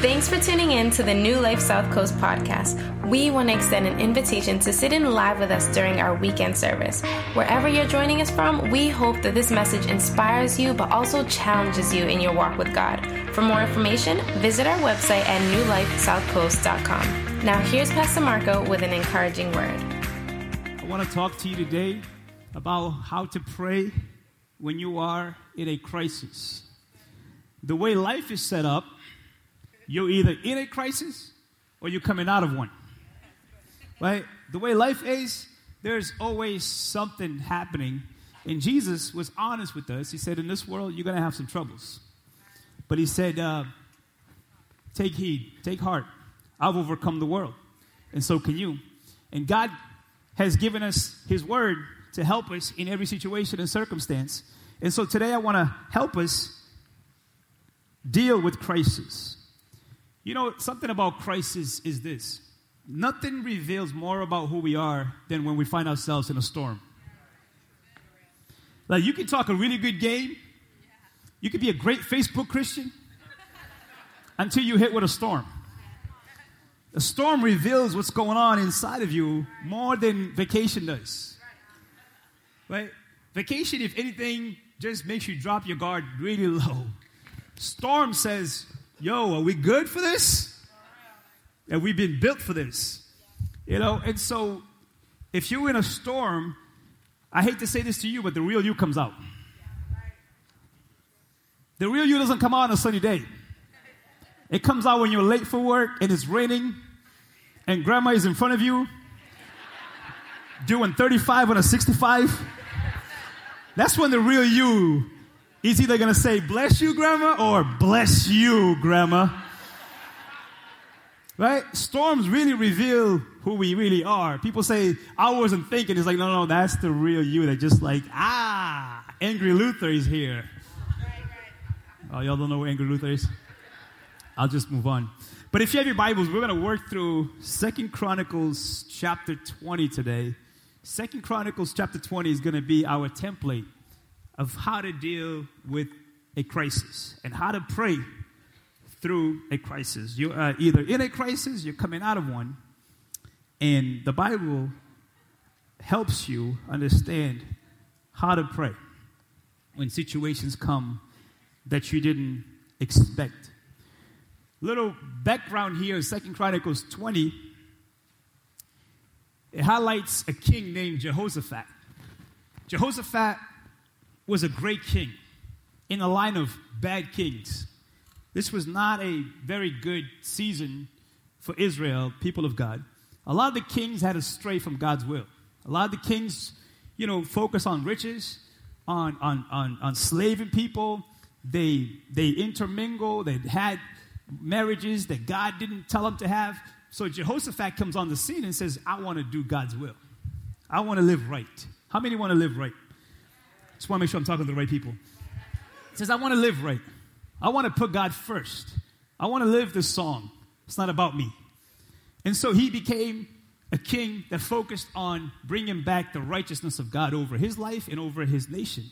Thanks for tuning in to the New Life South Coast podcast. We want to extend an invitation to sit in live with us during our weekend service. Wherever you're joining us from, we hope that this message inspires you, but also challenges you in your walk with God. For more information, visit our website at newlifesouthcoast.com. Now here's Pastor Marco with an encouraging word. I want to talk to you today about how to pray when you are in a crisis. The way life is set up, you're either in a crisis or you're coming out of one, right? The way life is, there's always something happening. And Jesus was honest with us. He said, in this world, you're going to have some troubles. But he said, take heed, take heart. I've overcome the world, and so can you. And God has given us his word to help us in every situation and circumstance. And so today I want to help us deal with crisis. You know, something about crisis is this. Nothing reveals more about who we are than when we find ourselves in a storm. Like, you can talk a really good game. You could be a great Facebook Christian until you hit with a storm. A storm reveals what's going on inside of you more than vacation does. Right? Vacation, if anything, just makes you drop your guard really low. Storm says, yo, are we good for this? Have we been built for this? You know, and so if you're in a storm, I hate to say this to you, but the real you comes out. The real you doesn't come out on a sunny day. It comes out when you're late for work and it's raining and grandma is in front of you doing 35 on a 65. That's when the real you is either going to say, bless you, grandma, or bless you, grandma. Right? Storms really reveal who we really are. People say, I wasn't thinking. It's like, no, that's the real you. They're just like, Angry Luther is here. Right. Oh, y'all don't know who Angry Luther is? I'll just move on. But if you have your Bibles, we're going to work through Second Chronicles chapter 20 today. Second Chronicles chapter 20 is going to be our template of how to deal with a crisis and how to pray through a crisis. You are either in a crisis, you're coming out of one, and the Bible helps you understand how to pray when situations come that you didn't expect. Little background here, 2 Chronicles 20. It highlights a king named Jehoshaphat. Jehoshaphat was a great king in a line of bad kings. This was not a very good season for Israel, people of God. A lot of the kings had to stray from God's will. A lot of the kings, you know, focus on riches, on slaving people. They intermingle. They had marriages that God didn't tell them to have. So Jehoshaphat comes on the scene and says, I want to do God's will. I want to live right. How many want to live right? Just want to make sure I'm talking to the right people. He says, I want to live right. I want to put God first. I want to live this song. It's not about me. And so he became a king that focused on bringing back the righteousness of God over his life and over his nation.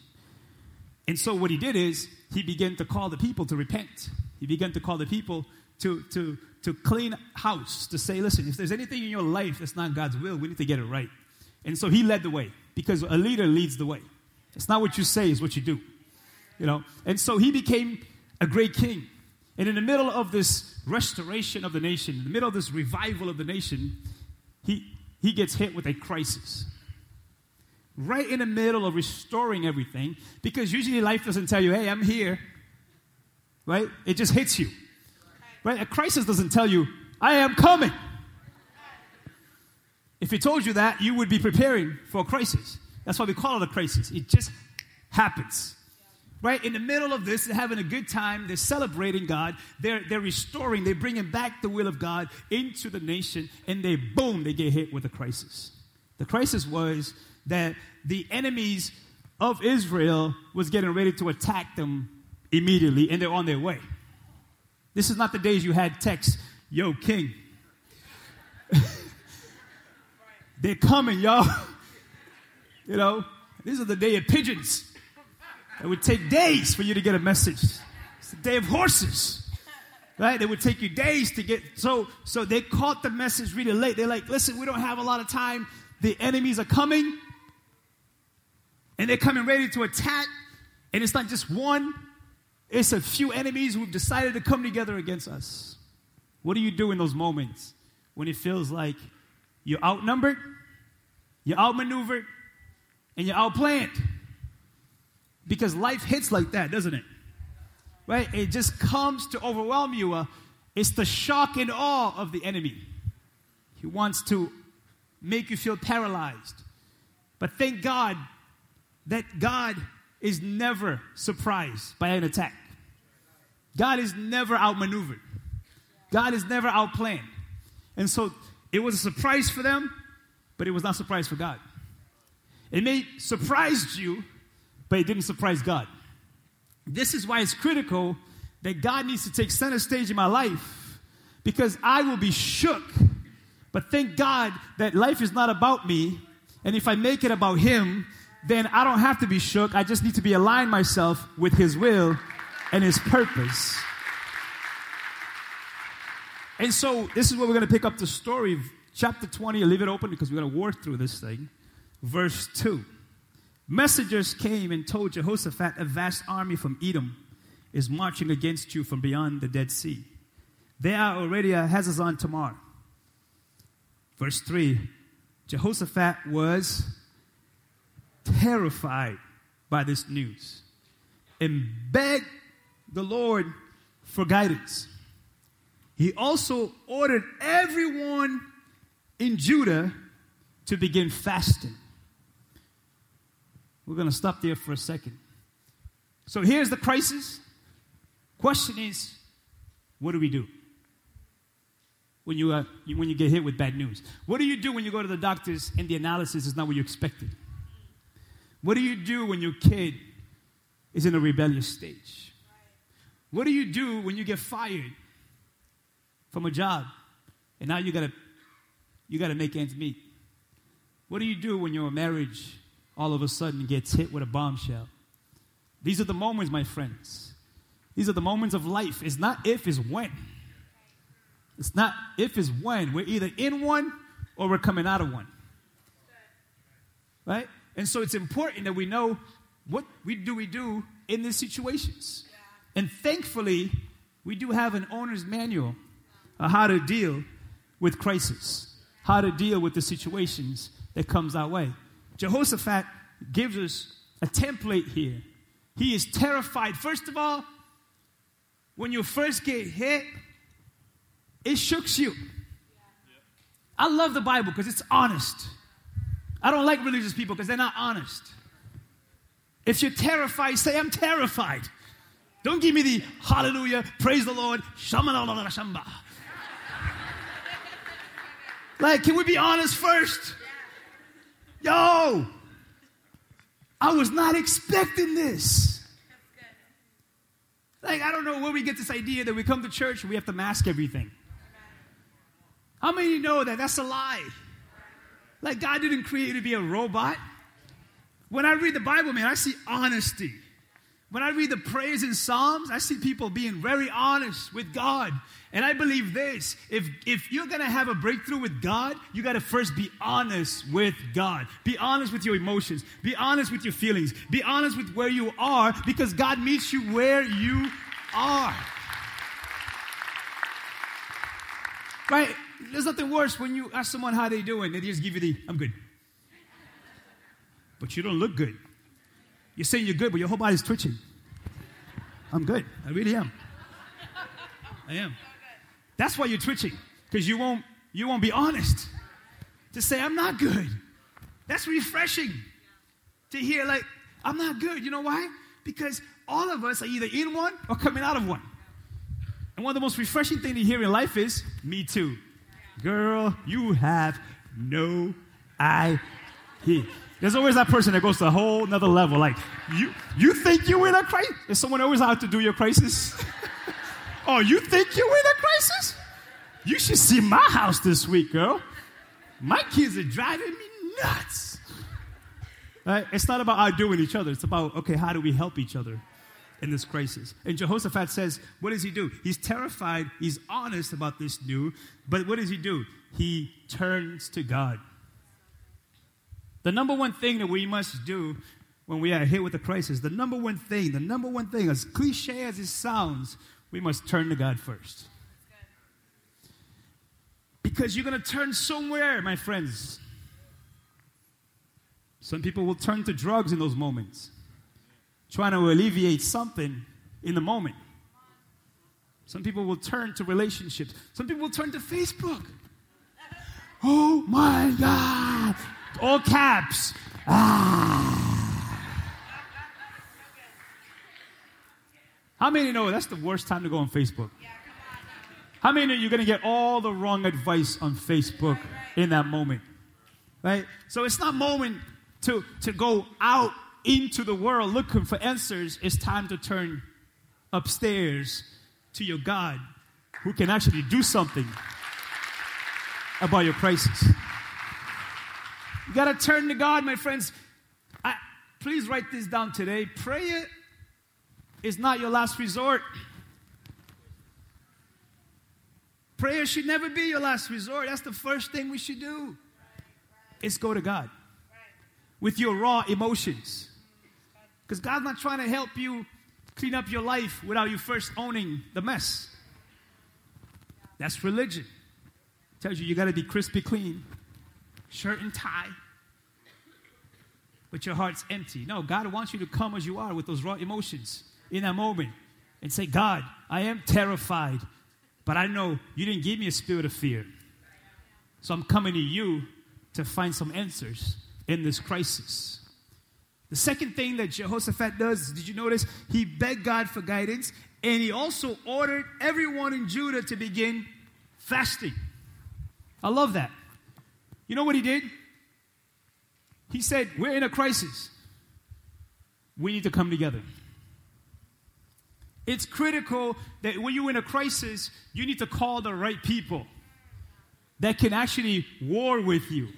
And so what he did is he began to call the people to repent. He began to call the people to clean house, to say, listen, if there's anything in your life that's not God's will, we need to get it right. And so he led the way, because a leader leads the way. It's not what you say, it's what you do. You know. And so he became a great king. And in the middle of this restoration of the nation, in the middle of this revival of the nation, he gets hit with a crisis. Right in the middle of restoring everything, because usually life doesn't tell you, hey, I'm here. Right? It just hits you. Right? A crisis doesn't tell you, I am coming. If it told you that, you would be preparing for a crisis. That's why we call it a crisis. It just happens. Right? In the middle of this, they're having a good time. They're celebrating God. They're restoring. They're bringing back the will of God into the nation. And they, boom, they get hit with a crisis. The crisis was that the enemies of Israel was getting ready to attack them immediately, and they're on their way. This is not the days you had texts, yo, king. They're coming, y'all. You know, these are the day of pigeons. It would take days for you to get a message. It's the day of horses. Right? It would take you days to get. So they caught the message really late. They're like, listen, we don't have a lot of time. The enemies are coming. And they're coming ready to attack. And it's not just one. It's a few enemies who've decided to come together against us. What do you do in those moments when it feels like you're outnumbered, you're outmaneuvered, and you're outplanned? Because life hits like that, doesn't it? Right? It just comes to overwhelm you. It's the shock and awe of the enemy. He wants to make you feel paralyzed. But thank God that God is never surprised by an attack. God is never outmaneuvered. God is never outplanned. And so it was a surprise for them, but it was not a surprise for God. It may surprise you, but it didn't surprise God. This is why it's critical that God needs to take center stage in my life, because I will be shook. But thank God that life is not about me, and if I make it about Him, then I don't have to be shook. I just need to be aligned myself with His will and His purpose. And so this is where we're going to pick up the story. Chapter 20, leave it open because we're going to war through this thing. Verse 2. Messengers came and told Jehoshaphat, a vast army from Edom is marching against you from beyond the Dead Sea. They are already at Hazazon Tamar. Verse 3. Jehoshaphat was terrified by this news and begged the Lord for guidance. He also ordered everyone in Judah to begin fasting. We're going to stop there for a second. So here's the crisis. Question is, what do? When you get hit with bad news? What do you do when you go to the doctors and the analysis is not what you expected? What do you do when your kid is in a rebellious stage? What do you do when you get fired from a job and now you gotta make ends meet? What do you do when your marriage all of a sudden gets hit with a bombshell? These are the moments, my friends. These are the moments of life. It's not if, it's when. It's not if, it's when. We're either in one or we're coming out of one. Right? And so it's important that we know what we do in these situations. Yeah. And thankfully, we do have an owner's manual on how to deal with crisis, how to deal with the situations that comes our way. Jehoshaphat gives us a template here. He is terrified. First of all, when you first get hit, it shooks you. Yeah. I love the Bible because it's honest. I don't like religious people because they're not honest. If you're terrified, say, I'm terrified. Don't give me the hallelujah, praise the Lord, shamba. Like, can we be honest first? Yo, I was not expecting this. Like, I don't know where we get this idea that we come to church and we have to mask everything. How many of you know that? That's a lie. Like, God didn't create you to be a robot. When I read the Bible, man, I see honesty. When I read the prayers and Psalms, I see people being very honest with God. And I believe this. If you're going to have a breakthrough with God, you got to first be honest with God. Be honest with your emotions. Be honest with your feelings. Be honest with where you are, because God meets you where you are. Right? There's nothing worse when you ask someone how they doing. They just give you the, I'm good. But you don't look good. You're saying you're good, but your whole body's twitching. I'm good. I really am. I am. That's why you're twitching, because you won't be honest. To say, I'm not good. That's refreshing. To hear, like, I'm not good. You know why? Because all of us are either in one or coming out of one. And one of the most refreshing things to hear in life is, me too. Girl, you have no idea. There's always that person that goes to a whole nother level. Like, you think you're in a crisis? Is someone always out to do your crisis? Oh, you think you're in a crisis? You should see my house this week, girl. My kids are driving me nuts. Right? It's not about outdoing each other. It's about, okay, how do we help each other? in this crisis. And Jehoshaphat says, what does he do? He's terrified. He's honest about this new. But what does he do? He turns to God. The number one thing that we must do when we are hit with a crisis, the number one thing, as cliche as it sounds, we must turn to God first. Because you're going to turn somewhere, my friends. Some people will turn to drugs in those moments, trying to alleviate something in the moment. Some people will turn to relationships. Some people will turn to Facebook. Oh, my God. All caps. How many know that's the worst time to go on Facebook? How many of you are going to get all the wrong advice on Facebook in that moment? Right? So it's not moment to go out into the world looking for answers. It's time to turn upstairs to your God who can actually do something about your crisis. You got to turn to God, my friends. Please write this down today. Prayer is not your last resort. Prayer should never be your last resort. That's the first thing we should do. Right. It's go to God. Right. With your raw emotions. Because God's not trying to help you clean up your life without you first owning the mess. That's religion. It tells you you got to be crispy clean. Shirt and tie. But your heart's empty. No, God wants you to come as you are with those raw emotions in that moment. And say, God, I am terrified. But I know you didn't give me a spirit of fear. So I'm coming to you to find some answers in this crisis. The second thing that Jehoshaphat does, did you notice? He begged God for guidance. And he also ordered everyone in Judah to begin fasting. I love that. You know what he did? He said, we're in a crisis. We need to come together. It's critical that when you're in a crisis, you need to call the right people that can actually war with you.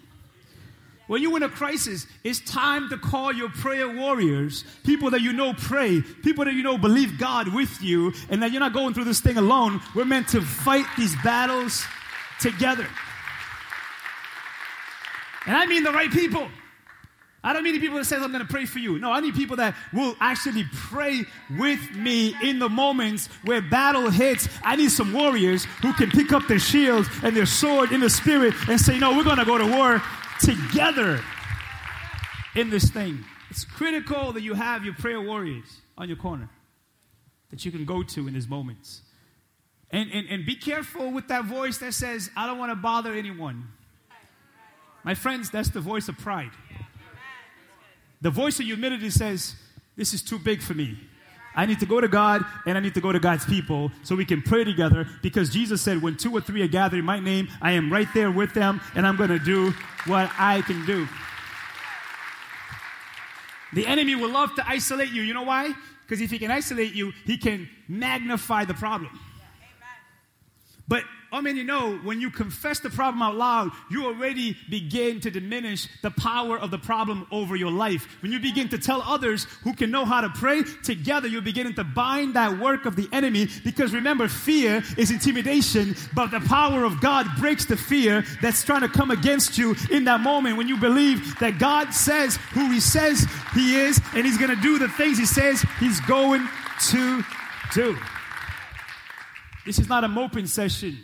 When you're in a crisis, it's time to call your prayer warriors, people that you know pray, people that you know believe God with you, and that you're not going through this thing alone. We're meant to fight these battles together. And I mean the right people. I don't mean the people that say, I'm going to pray for you. No, I need people that will actually pray with me in the moments where battle hits. I need some warriors who can pick up their shields and their sword in the spirit and say, no, we're going to go to war together in this thing. It's critical that you have your prayer warriors on your corner that you can go to in these moments. And be careful with that voice that says, I don't want to bother anyone. My friends, that's the voice of pride. The voice of humility says, this is too big for me. I need to go to God, and I need to go to God's people so we can pray together, because Jesus said, when two or three are gathered in my name, I am right there with them, and I'm going to do what I can do. The enemy will love to isolate you. You know why? Because if he can isolate you, he can magnify the problem. But how many know when you confess the problem out loud, you already begin to diminish the power of the problem over your life. When you begin to tell others who can know how to pray together, you're beginning to bind that work of the enemy, because remember, fear is intimidation, but the power of God breaks the fear that's trying to come against you in that moment when you believe that God says who He says He is, and He's going to do the things He says He's going to do. This is not a moping session.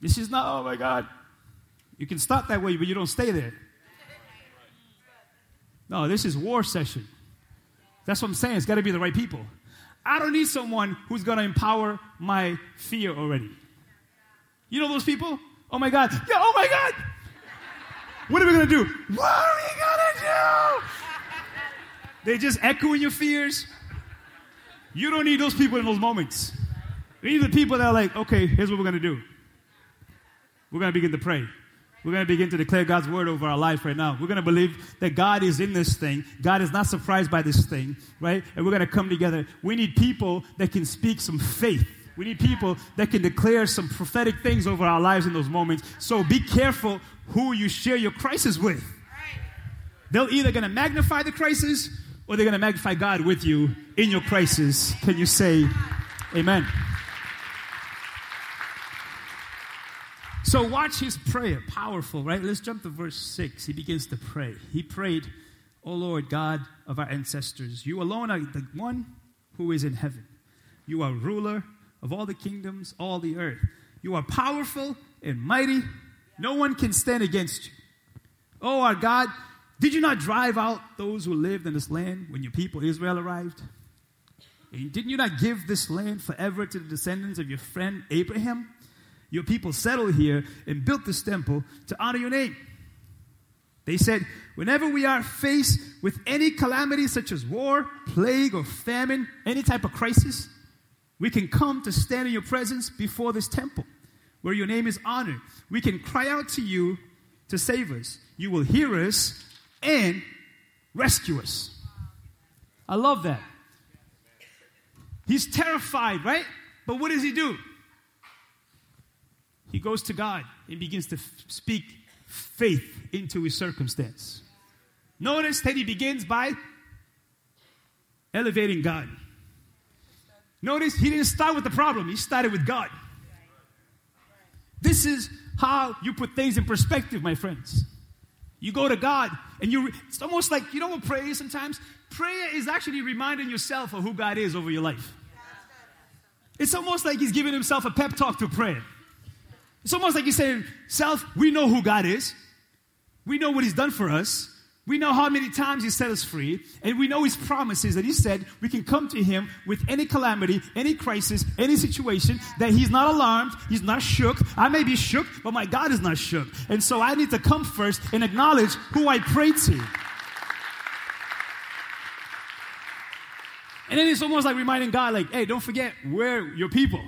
This is not, oh my God. You can stop that way, but you don't stay there. No, this is war session. That's what I'm saying. It's got to be the right people. I don't need someone who's going to empower my fear already. You know those people? Oh my God. Yeah, oh my God. What are we going to do? What are we going to do? They just echoing your fears. You don't need those people in those moments. You need the people that are like, okay, here's what we're going to do. We're going to begin to pray. We're going to begin to declare God's word over our life right now. We're going to believe that God is in this thing. God is not surprised by this thing, right? And we're going to come together. We need people that can speak some faith. We need people that can declare some prophetic things over our lives in those moments. So be careful who you share your crisis with. They're either going to magnify the crisis or they're going to magnify God with you in your crisis. Can you say amen? So watch his prayer. Powerful, right? Let's jump to verse 6. He begins to pray. He prayed, O Lord God of our ancestors, you alone are the one who is in heaven. You are ruler of all the kingdoms, all the earth. You are powerful and mighty. No one can stand against you. O our God, did you not drive out those who lived in this land when your people Israel arrived? And didn't you not give this land forever to the descendants of your friend Abraham? Your people settled here and built this temple to honor your name. They said, whenever we are faced with any calamity such as war, plague, or famine, any type of crisis, we can come to stand in your presence before this temple where your name is honored. We can cry out to you to save us. You will hear us and rescue us. I love that. He's terrified, right? But what does he do? He goes to God and begins to speak faith into his circumstance. Notice that he begins by elevating God. Notice he didn't start with the problem. He started with God. This is how you put things in perspective, my friends. You go to God and it's almost like, you know what prayer is sometimes? Prayer is actually reminding yourself of who God is over your life. It's almost like he's giving himself a pep talk through prayer. It's almost like he's saying, self, we know who God is. We know what he's done for us. We know how many times he set us free. And we know his promises that he said we can come to him with any calamity, any crisis, any situation, that he's not alarmed, he's not shook. I may be shook, but my God is not shook. And so I need to come first and acknowledge who I pray to. And then it's almost like reminding God, like, hey, don't forget, we're your people.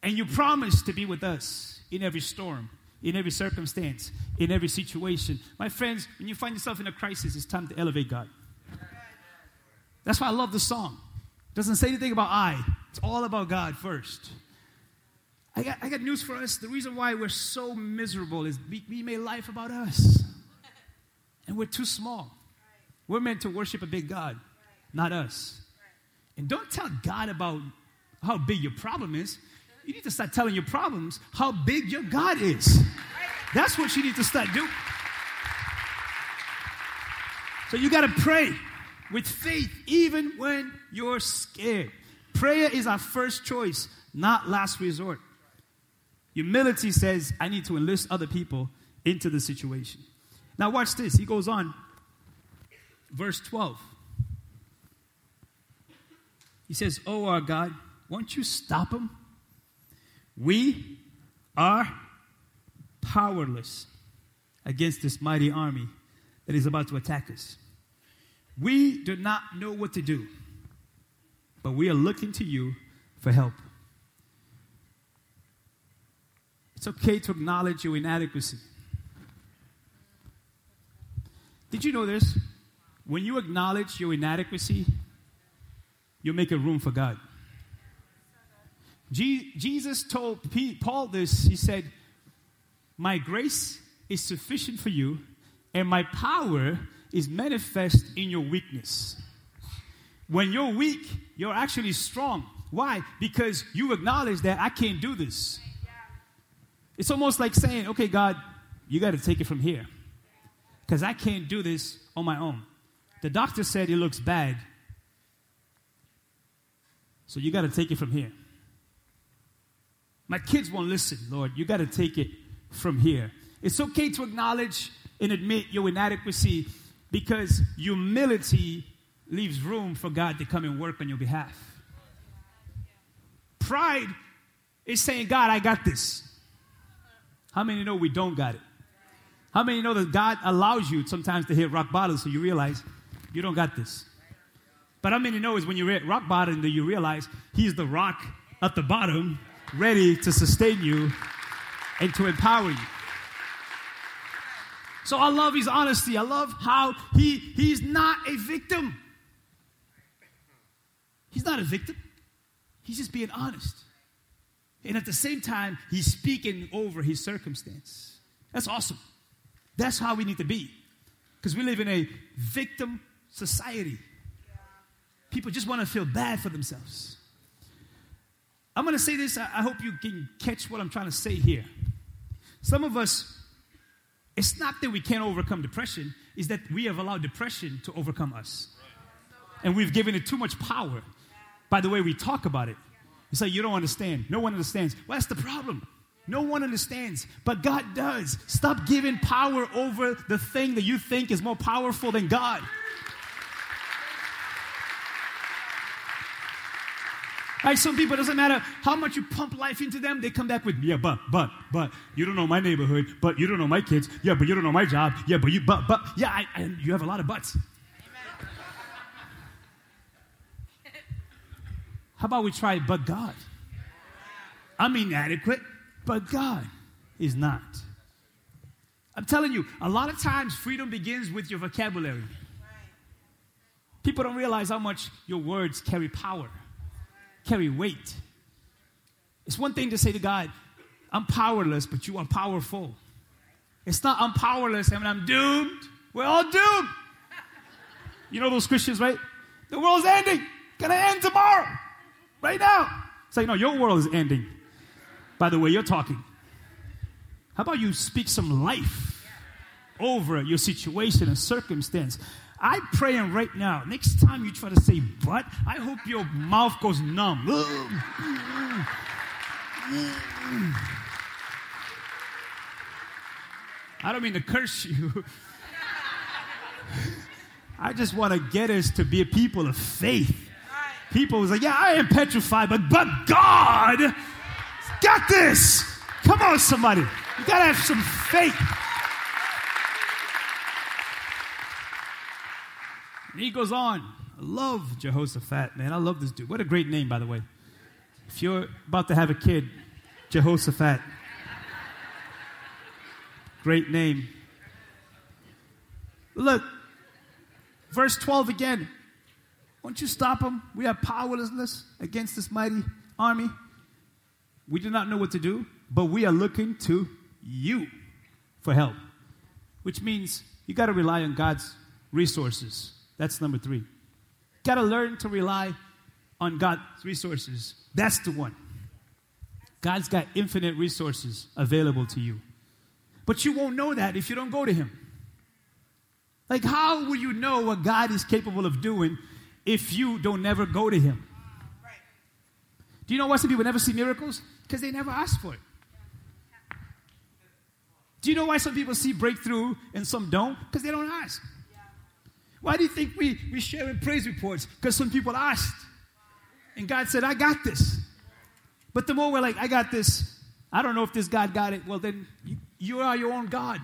And you promise to be with us in every storm, in every circumstance, in every situation. My friends, when you find yourself in a crisis, it's time to elevate God. That's why I love the song. It doesn't say anything about I. It's all about God first. I got news for us. The reason why we're so miserable is we made life about us. And we're too small. We're meant to worship a big God, not us. And don't tell God about how big your problem is. You need to start telling your problems how big your God is. That's what you need to start doing. So you got to pray with faith even when you're scared. Prayer is our first choice, not last resort. Humility says, I need to enlist other people into the situation. Now watch this. He goes on, verse 12. He says, oh, our God, won't you stop him? We are powerless against this mighty army that is about to attack us. We do not know what to do, but we are looking to you for help. It's okay to acknowledge your inadequacy. Did you know this? When you acknowledge your inadequacy, you're making room for God. Jesus told Paul this. He said, my grace is sufficient for you, and my power is manifest in your weakness. When you're weak, you're actually strong. Why? Because you acknowledge that I can't do this. It's almost like saying, okay, God, you got to take it from here, because I can't do this on my own. The doctor said it looks bad, so you got to take it from here. My kids won't listen, Lord. You got to take it from here. It's okay to acknowledge and admit your inadequacy, because humility leaves room for God to come and work on your behalf. Pride is saying, God, I got this. How many know we don't got it? How many know that God allows you sometimes to hit rock bottom so you realize you don't got this? But how many know is when you're at rock bottom that you realize he's the rock at the bottom, ready to sustain you and to empower you. So I love his honesty. I love how he's not a victim. He's not a victim. He's just being honest. And at the same time, he's speaking over his circumstance. That's awesome. That's how we need to be. Because we live in a victim society. People just want to feel bad for themselves. I'm going to say this. I hope you can catch what I'm trying to say here. Some of us, it's not that we can't overcome depression. It's that we have allowed depression to overcome us. And we've given it too much power by the way we talk about it. It's like, you don't understand. No one understands. Well, that's the problem. No one understands. But God does. Stop giving power over the thing that you think is more powerful than God. Like some people, it doesn't matter how much you pump life into them, they come back with, yeah, but, you don't know my neighborhood, but you don't know my kids, yeah, but you don't know my job, yeah, but you, but, yeah, and you have a lot of buts. Amen. How about we try, but God? I'm inadequate, but God is not. I'm telling you, a lot of times freedom begins with your vocabulary. People don't realize how much your words carry power. Carry weight. It's one thing to say to God, I'm powerless, but you are powerful. It's not I'm powerless and I'm doomed. We're all doomed. You know those Christians, right? The world's ending. Gonna end tomorrow. Right now. It's like, no, your world is ending. By the way, you're talking. How about you speak some life over your situation and circumstance? I'm praying right now, next time you try to say but, I hope your mouth goes numb. I don't mean to curse you. I just want to get us to be a people of faith. People who's like, yeah, I am petrified, but God got this. Come on, somebody. You got to have some faith. And he goes on. I love Jehoshaphat, man. I love this dude. What a great name, by the way. If you're about to have a kid, Jehoshaphat. Great name. Look, verse 12 again. Won't you stop him? We have powerlessness against this mighty army. We do not know what to do, but we are looking to you for help, which means you got to rely on God's resources. That's number 3. Got to learn to rely on God's resources. That's the one. God's got infinite resources available to you. But you won't know that if you don't go to him. Like, how will you know what God is capable of doing if you don't never go to him? Right. Do you know why some people never see miracles? Because they never ask for it. Do you know why some people see breakthrough and some don't? Because they don't ask. Why do you think we share in praise reports? Because some people asked. And God said, I got this. But the more we're like, I got this. I don't know if this God got it. Well, then you are your own God.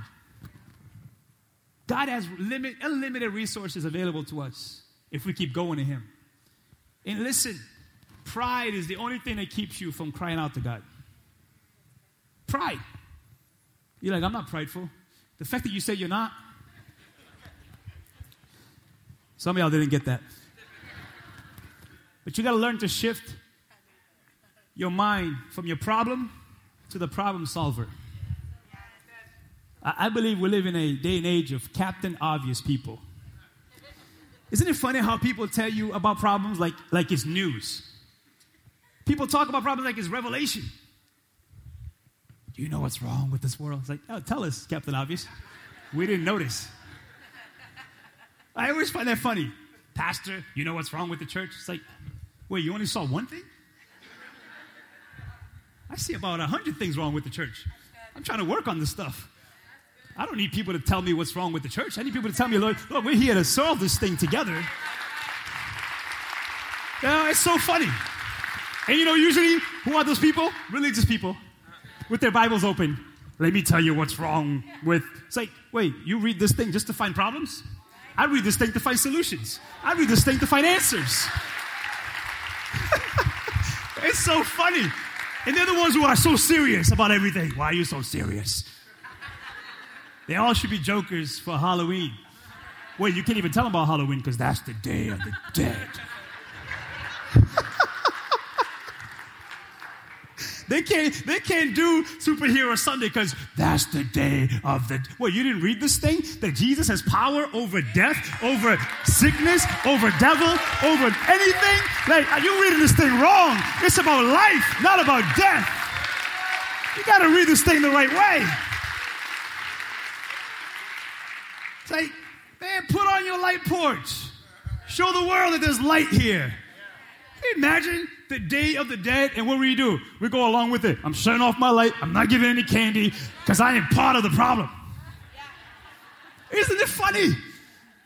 God has unlimited resources available to us if we keep going to him. And listen, pride is the only thing that keeps you from crying out to God. Pride. You're like, I'm not prideful. The fact that you say you're not, some of y'all didn't get that. But you got to learn to shift your mind from your problem to the problem solver. I believe we live in a day and age of Captain Obvious people. Isn't it funny how people tell you about problems like it's news? People talk about problems like it's revelation. Do you know what's wrong with this world? It's like, oh, tell us, Captain Obvious. We didn't notice. I always find that funny. Pastor, you know what's wrong with the church? It's like, wait, you only saw one thing? I see about 100 things wrong with the church. I'm trying to work on this stuff. I don't need people to tell me what's wrong with the church. I need people to tell me, Lord, we're here to solve this thing together. Yeah, it's so funny. And you know, usually, who are those people? Religious people with their Bibles open. Let me tell you what's wrong with... It's like, wait, you read this thing just to find problems? I read this thing to find solutions. I read this thing to find answers. It's so funny. And they're the ones who are so serious about everything. Why are you so serious? They all should be jokers for Halloween. Wait, you can't even tell them about Halloween because that's the day of the dead. They can't do Superhero Sunday because that's the day of the... Well, you didn't read this thing? That Jesus has power over death, over sickness, over devil, over anything? Like, you're reading this thing wrong. It's about life, not about death. You got to read this thing the right way. It's like, man, put on your light porch. Show the world that there's light here. Can you imagine the Day of the Dead, and what do? We go along with it. I'm shutting off my light. I'm not giving any candy because I am part of the problem. Isn't it funny?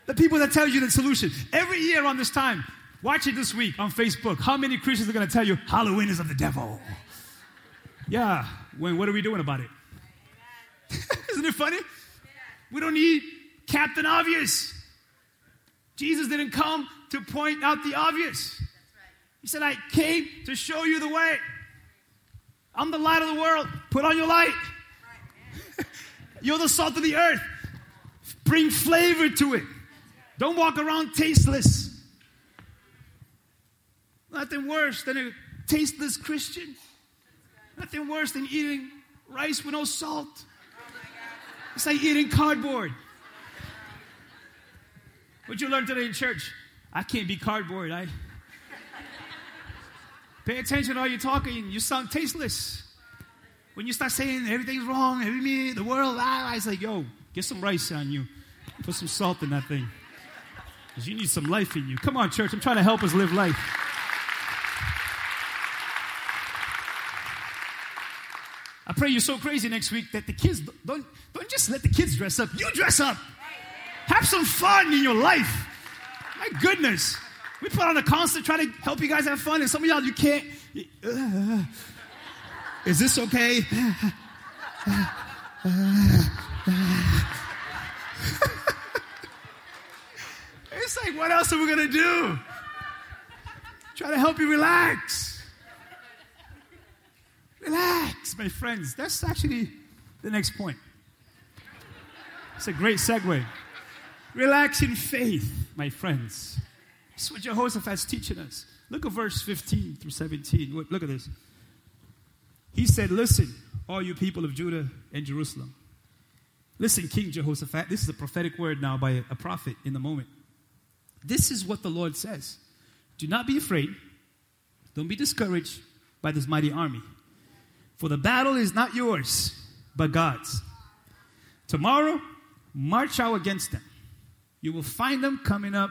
The people that tell you the solution. Every year on this time, watch it this week on Facebook. How many Christians are going to tell you Halloween is of the devil? Yeah. When, what are we doing about it? Isn't it funny? We don't need Captain Obvious. Jesus didn't come to point out the obvious. He said, I came to show you the way. I'm the light of the world. Put on your light. You're the salt of the earth. Bring flavor to it. Don't walk around tasteless. Nothing worse than a tasteless Christian. Nothing worse than eating rice with no salt. It's like eating cardboard. What you learned today in church? I can't be cardboard. I pay attention to how you're talking. You sound tasteless. When you start saying everything's wrong, the world, it's like, yo, get some rice on you. Put some salt in that thing. Because you need some life in you. Come on, church. I'm trying to help us live life. I pray you're so crazy next week that the kids, don't just let the kids dress up. You dress up. Have some fun in your life. My goodness. We put on a concert trying to help you guys have fun, and some of y'all, you can't. Is this okay? It's like, what else are we going to do? Try to help you relax. Relax, my friends. That's actually the next point. It's a great segue. Relax in faith, my friends. That's what Jehoshaphat's teaching us. Look at verse 15 through 17. Look at this. He said, listen, all you people of Judah and Jerusalem. Listen, King Jehoshaphat. This is a prophetic word now by a prophet in the moment. This is what the Lord says. Do not be afraid. Don't be discouraged by this mighty army. For the battle is not yours, but God's. Tomorrow, march out against them. You will find them coming up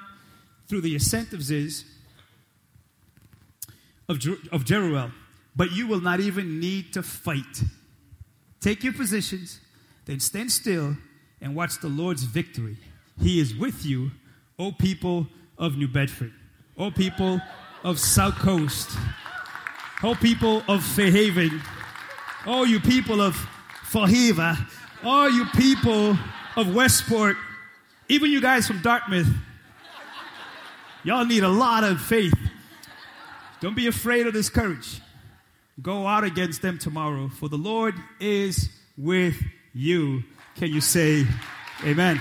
through the ascent of Ziz of Jeruel, but you will not even need to fight. Take your positions, then stand still and watch the Lord's victory. He is with you, O people of New Bedford, O people of South Coast, O people of Fairhaven, O you people of Fairhaven, O you people of Westport, even you guys from Dartmouth. Y'all need a lot of faith. Don't be afraid or discouraged. Go out against them tomorrow, for the Lord is with you. Can you say amen?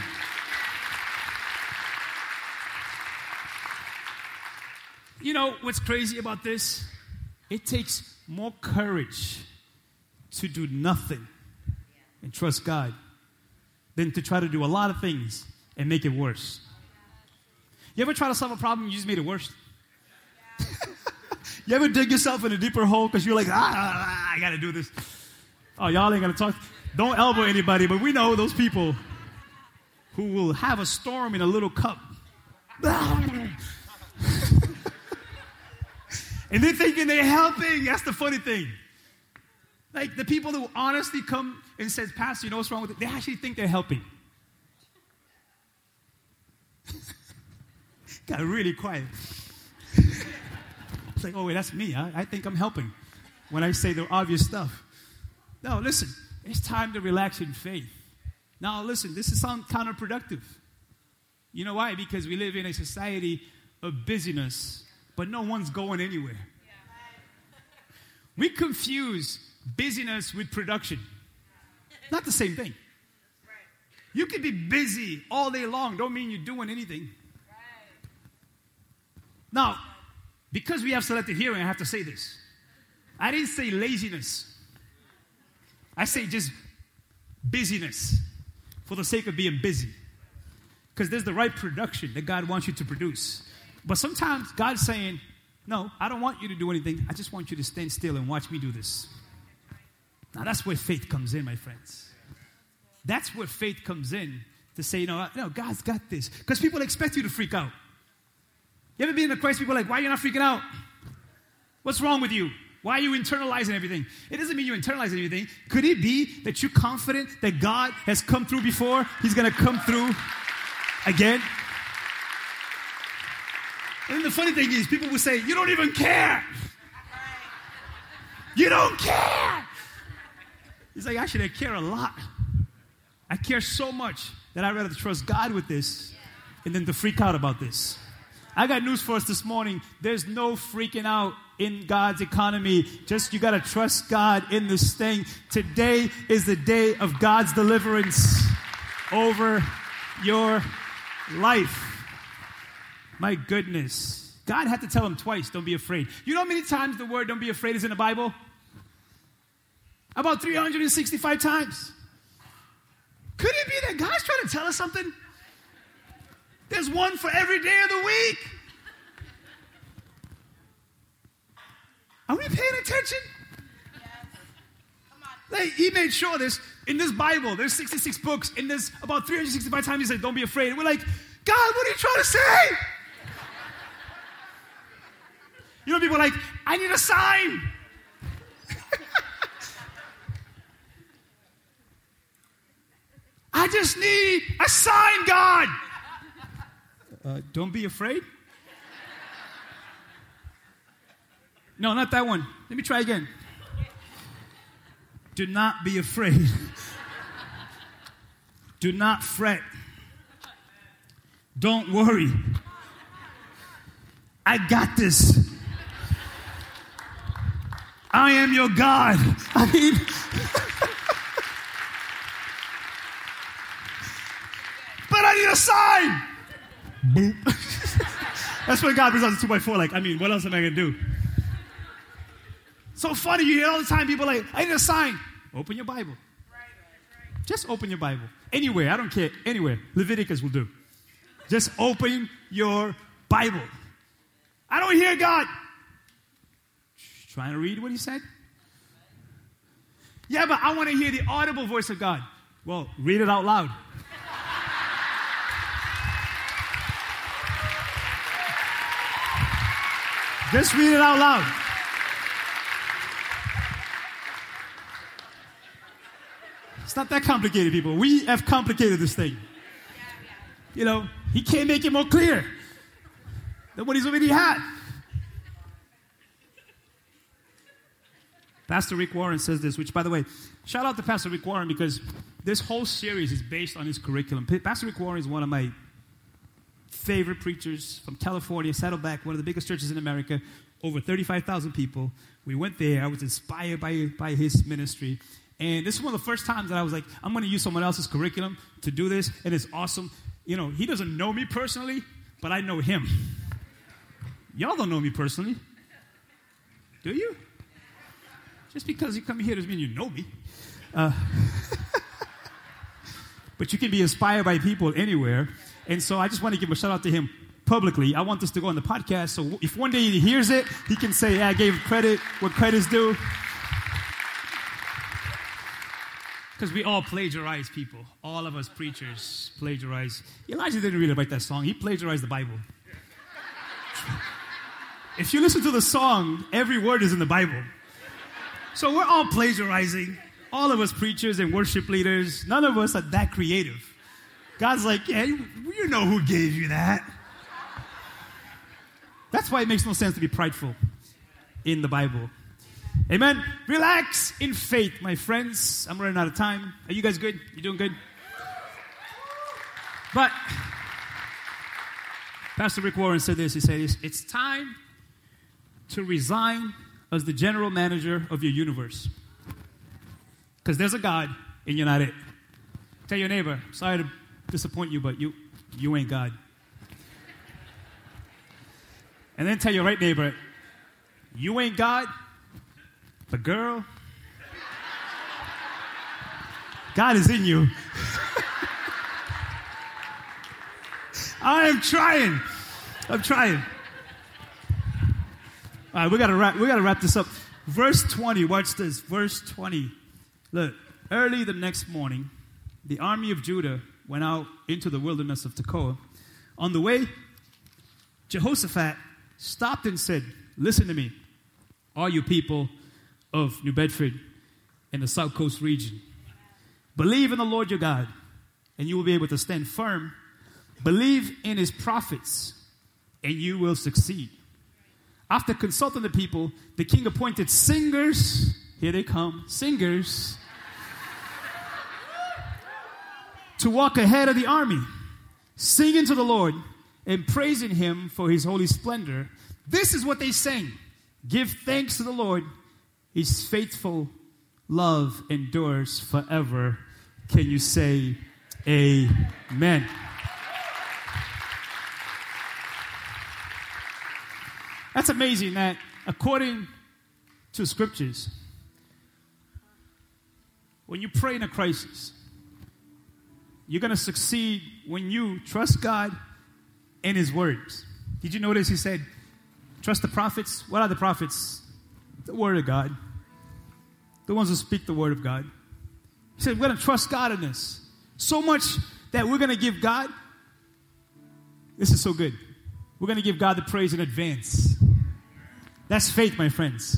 You know what's crazy about this? It takes more courage to do nothing and trust God than to try to do a lot of things and make it worse. You ever try to solve a problem and you just made it worse? You ever dig yourself in a deeper hole because you're like, I got to do this. Oh, y'all ain't going to talk. Don't elbow anybody, but we know those people who will have a storm in a little cup. And they're thinking they're helping. That's the funny thing. Like the people who honestly come and says, Pastor, you know what's wrong with it? They actually think they're helping. Got really quiet. It's like, oh, wait, that's me. I think I'm helping when I say the obvious stuff. No, listen, it's time to relax in faith. Now, listen, this is sound counterproductive. You know why? Because we live in a society of busyness, but no one's going anywhere. We confuse busyness with production. Not the same thing. You can be busy all day long. Don't mean you're doing anything. Now, because we have selective hearing, I have to say this. I didn't say laziness. I say just busyness for the sake of being busy. Because there's the right production that God wants you to produce. But sometimes God's saying, no, I don't want you to do anything. I just want you to stand still and watch me do this. Now, that's where faith comes in, my friends. That's where faith comes in to say, no, God's got this. Because people expect you to freak out. You ever been in a place people are like, why are you not freaking out? What's wrong with you? Why are you internalizing everything? It doesn't mean you internalize everything. Could it be that you're confident that God has come through before? He's going to come through again? And the funny thing is, people will say, you don't even care. You don't care. It's like, actually, I care a lot. I care so much that I'd rather trust God with this and then to freak out about this. I got news for us this morning. There's no freaking out in God's economy. Just you got to trust God in this thing. Today is the day of God's deliverance over your life. My goodness. God had to tell him twice, don't be afraid. You know how many times the word don't be afraid is in the Bible? About 365 times. Could it be that God's trying to tell us something? There's one for every day of the week. Are we paying attention? Yes. Come on. Like, he made sure this. In this Bible, there's 66 books. And there's about 365 times he said, don't be afraid. And we're like, God, what are you trying to say? You know, people are like, I need a sign. I just need a sign, God. Don't be afraid. No, not that one. Let me try again. Do not be afraid. Do not fret. Don't worry. I got this. I am your God. I mean, but I need a sign. Boop. That's when God brings out the 2x4. Like, I mean, what else am I going to do? So funny. You hear all the time people like, I need a sign. Open your Bible. Right. Just open your Bible. Anywhere. I don't care. Anywhere. Leviticus will do. Just open your Bible. I don't hear God. Trying to read what he said? Yeah, but I want to hear the audible voice of God. Well, read it out loud. Just read it out loud. It's not that complicated, people. We have complicated this thing. You know, he can't make it more clear than what he's already had. Pastor Rick Warren says this, which, by the way, shout out to Pastor Rick Warren because this whole series is based on his curriculum. Pastor Rick Warren is one of my favorite preachers from California, Saddleback, one of the biggest churches in America, over 35,000 people. We went there. I was inspired by his ministry. And this is one of the first times that I was like, I'm going to use someone else's curriculum to do this, and it's awesome. You know, he doesn't know me personally, but I know him. Y'all don't know me personally. Do you? Just because you come here doesn't mean you know me. But you can be inspired by people anywhere. And so I just want to give a shout out to him publicly. I want this to go on the podcast. So if one day he hears it, he can say, yeah, I gave credit what credit's due. Because we all plagiarize people. All of us preachers plagiarize. Elijah didn't really write that song. He plagiarized the Bible. If you listen to the song, every word is in the Bible. So we're all plagiarizing. All of us preachers and worship leaders. None of us are that creative. God's like, yeah, you know who gave you that. That's why it makes no sense to be prideful in the Bible. Amen. Relax in faith, my friends. I'm running out of time. Are you guys good? You doing good? But Pastor Rick Warren said this. He said, it's time to resign as the general manager of your universe. Because there's a God and you're not it. Tell your neighbor, sorry to disappoint you, but you ain't God. And then tell your right neighbor, you ain't God. But girl, God is in you. I am trying. I'm trying. All right, we gotta wrap this up. Verse 20, watch this. Verse 20. Look, early the next morning, the army of Judah went out into the wilderness of Tekoa. On the way, Jehoshaphat stopped and said, "Listen to me, all you people of New Bedford and the South Coast region. Believe in the Lord your God, and you will be able to stand firm. Believe in his prophets, and you will succeed." After consulting the people, the king appointed singers. Here they come, singers. To walk ahead of the army, singing to the Lord and praising him for his holy splendor. This is what they sang. Give thanks to the Lord. His faithful love endures forever. Can you say amen? That's amazing that according to scriptures, when you pray in a crisis, you're going to succeed when you trust God and his words. Did you notice he said, trust the prophets? What are the prophets? The word of God. The ones who speak the word of God. He said, we're going to trust God in this. So much that we're going to give God, this is so good, we're going to give God the praise in advance. That's faith, my friends.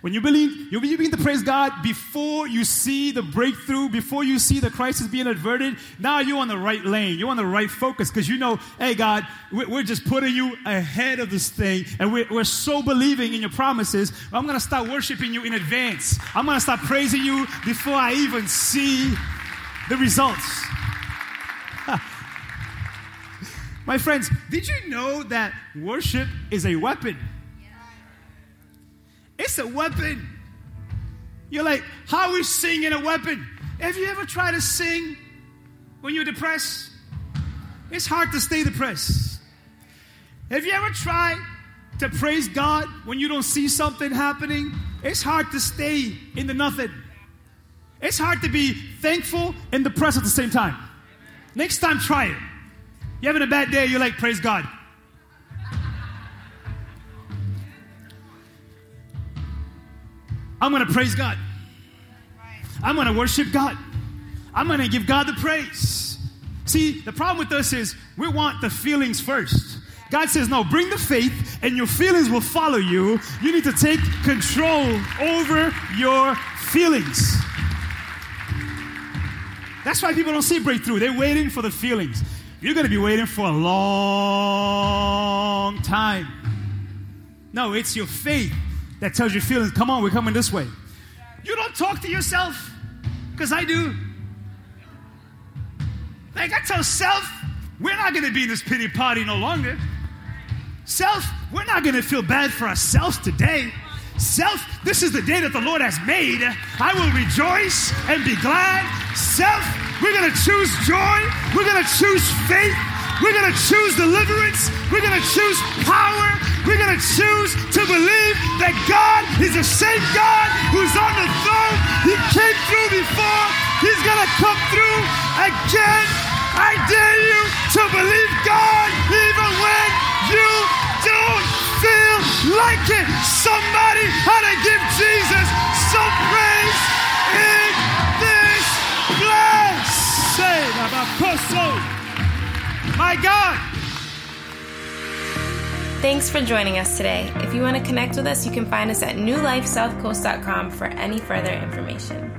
When you begin to praise God before you see the breakthrough, before you see the crisis being averted, now you're on the right lane. You're on the right focus because you know, hey, God, we're just putting you ahead of this thing, and we're so believing in your promises. I'm going to start worshiping you in advance. I'm going to start praising you before I even see the results. My friends, did you know that worship is a weapon? It's a weapon. You're like, how is singing a weapon? Have you ever tried to sing when you're depressed? It's hard to stay depressed. Have you ever tried to praise God when you don't see something happening? It's hard to stay in the nothing. It's hard to be thankful and depressed at the same time. Next time, try it. You're having a bad day, you're like, praise God. I'm going to praise God. I'm going to worship God. I'm going to give God the praise. See, the problem with us is we want the feelings first. God says, no, bring the faith and your feelings will follow you. You need to take control over your feelings. That's why people don't see breakthrough. They're waiting for the feelings. You're going to be waiting for a long time. No, it's your faith that tells your feelings, come on, we're coming this way. You don't talk to yourself, because I do. Like, I tell self, we're not going to be in this pity party no longer. Self, we're not going to feel bad for ourselves today. Self, this is the day that the Lord has made. I will rejoice and be glad. Self, we're going to choose joy. We're going to choose faith. We're going to choose deliverance. We're going to choose power. We're going to choose to believe that God is the same God who's on the throne. He came through before. He's going to come through again. I dare you to believe God even when you don't feel like it. Somebody ought to give Jesus some praise in this place. Say, my God. Thanks for joining us today. If you want to connect with us, you can find us at newlifesouthcoast.com for any further information.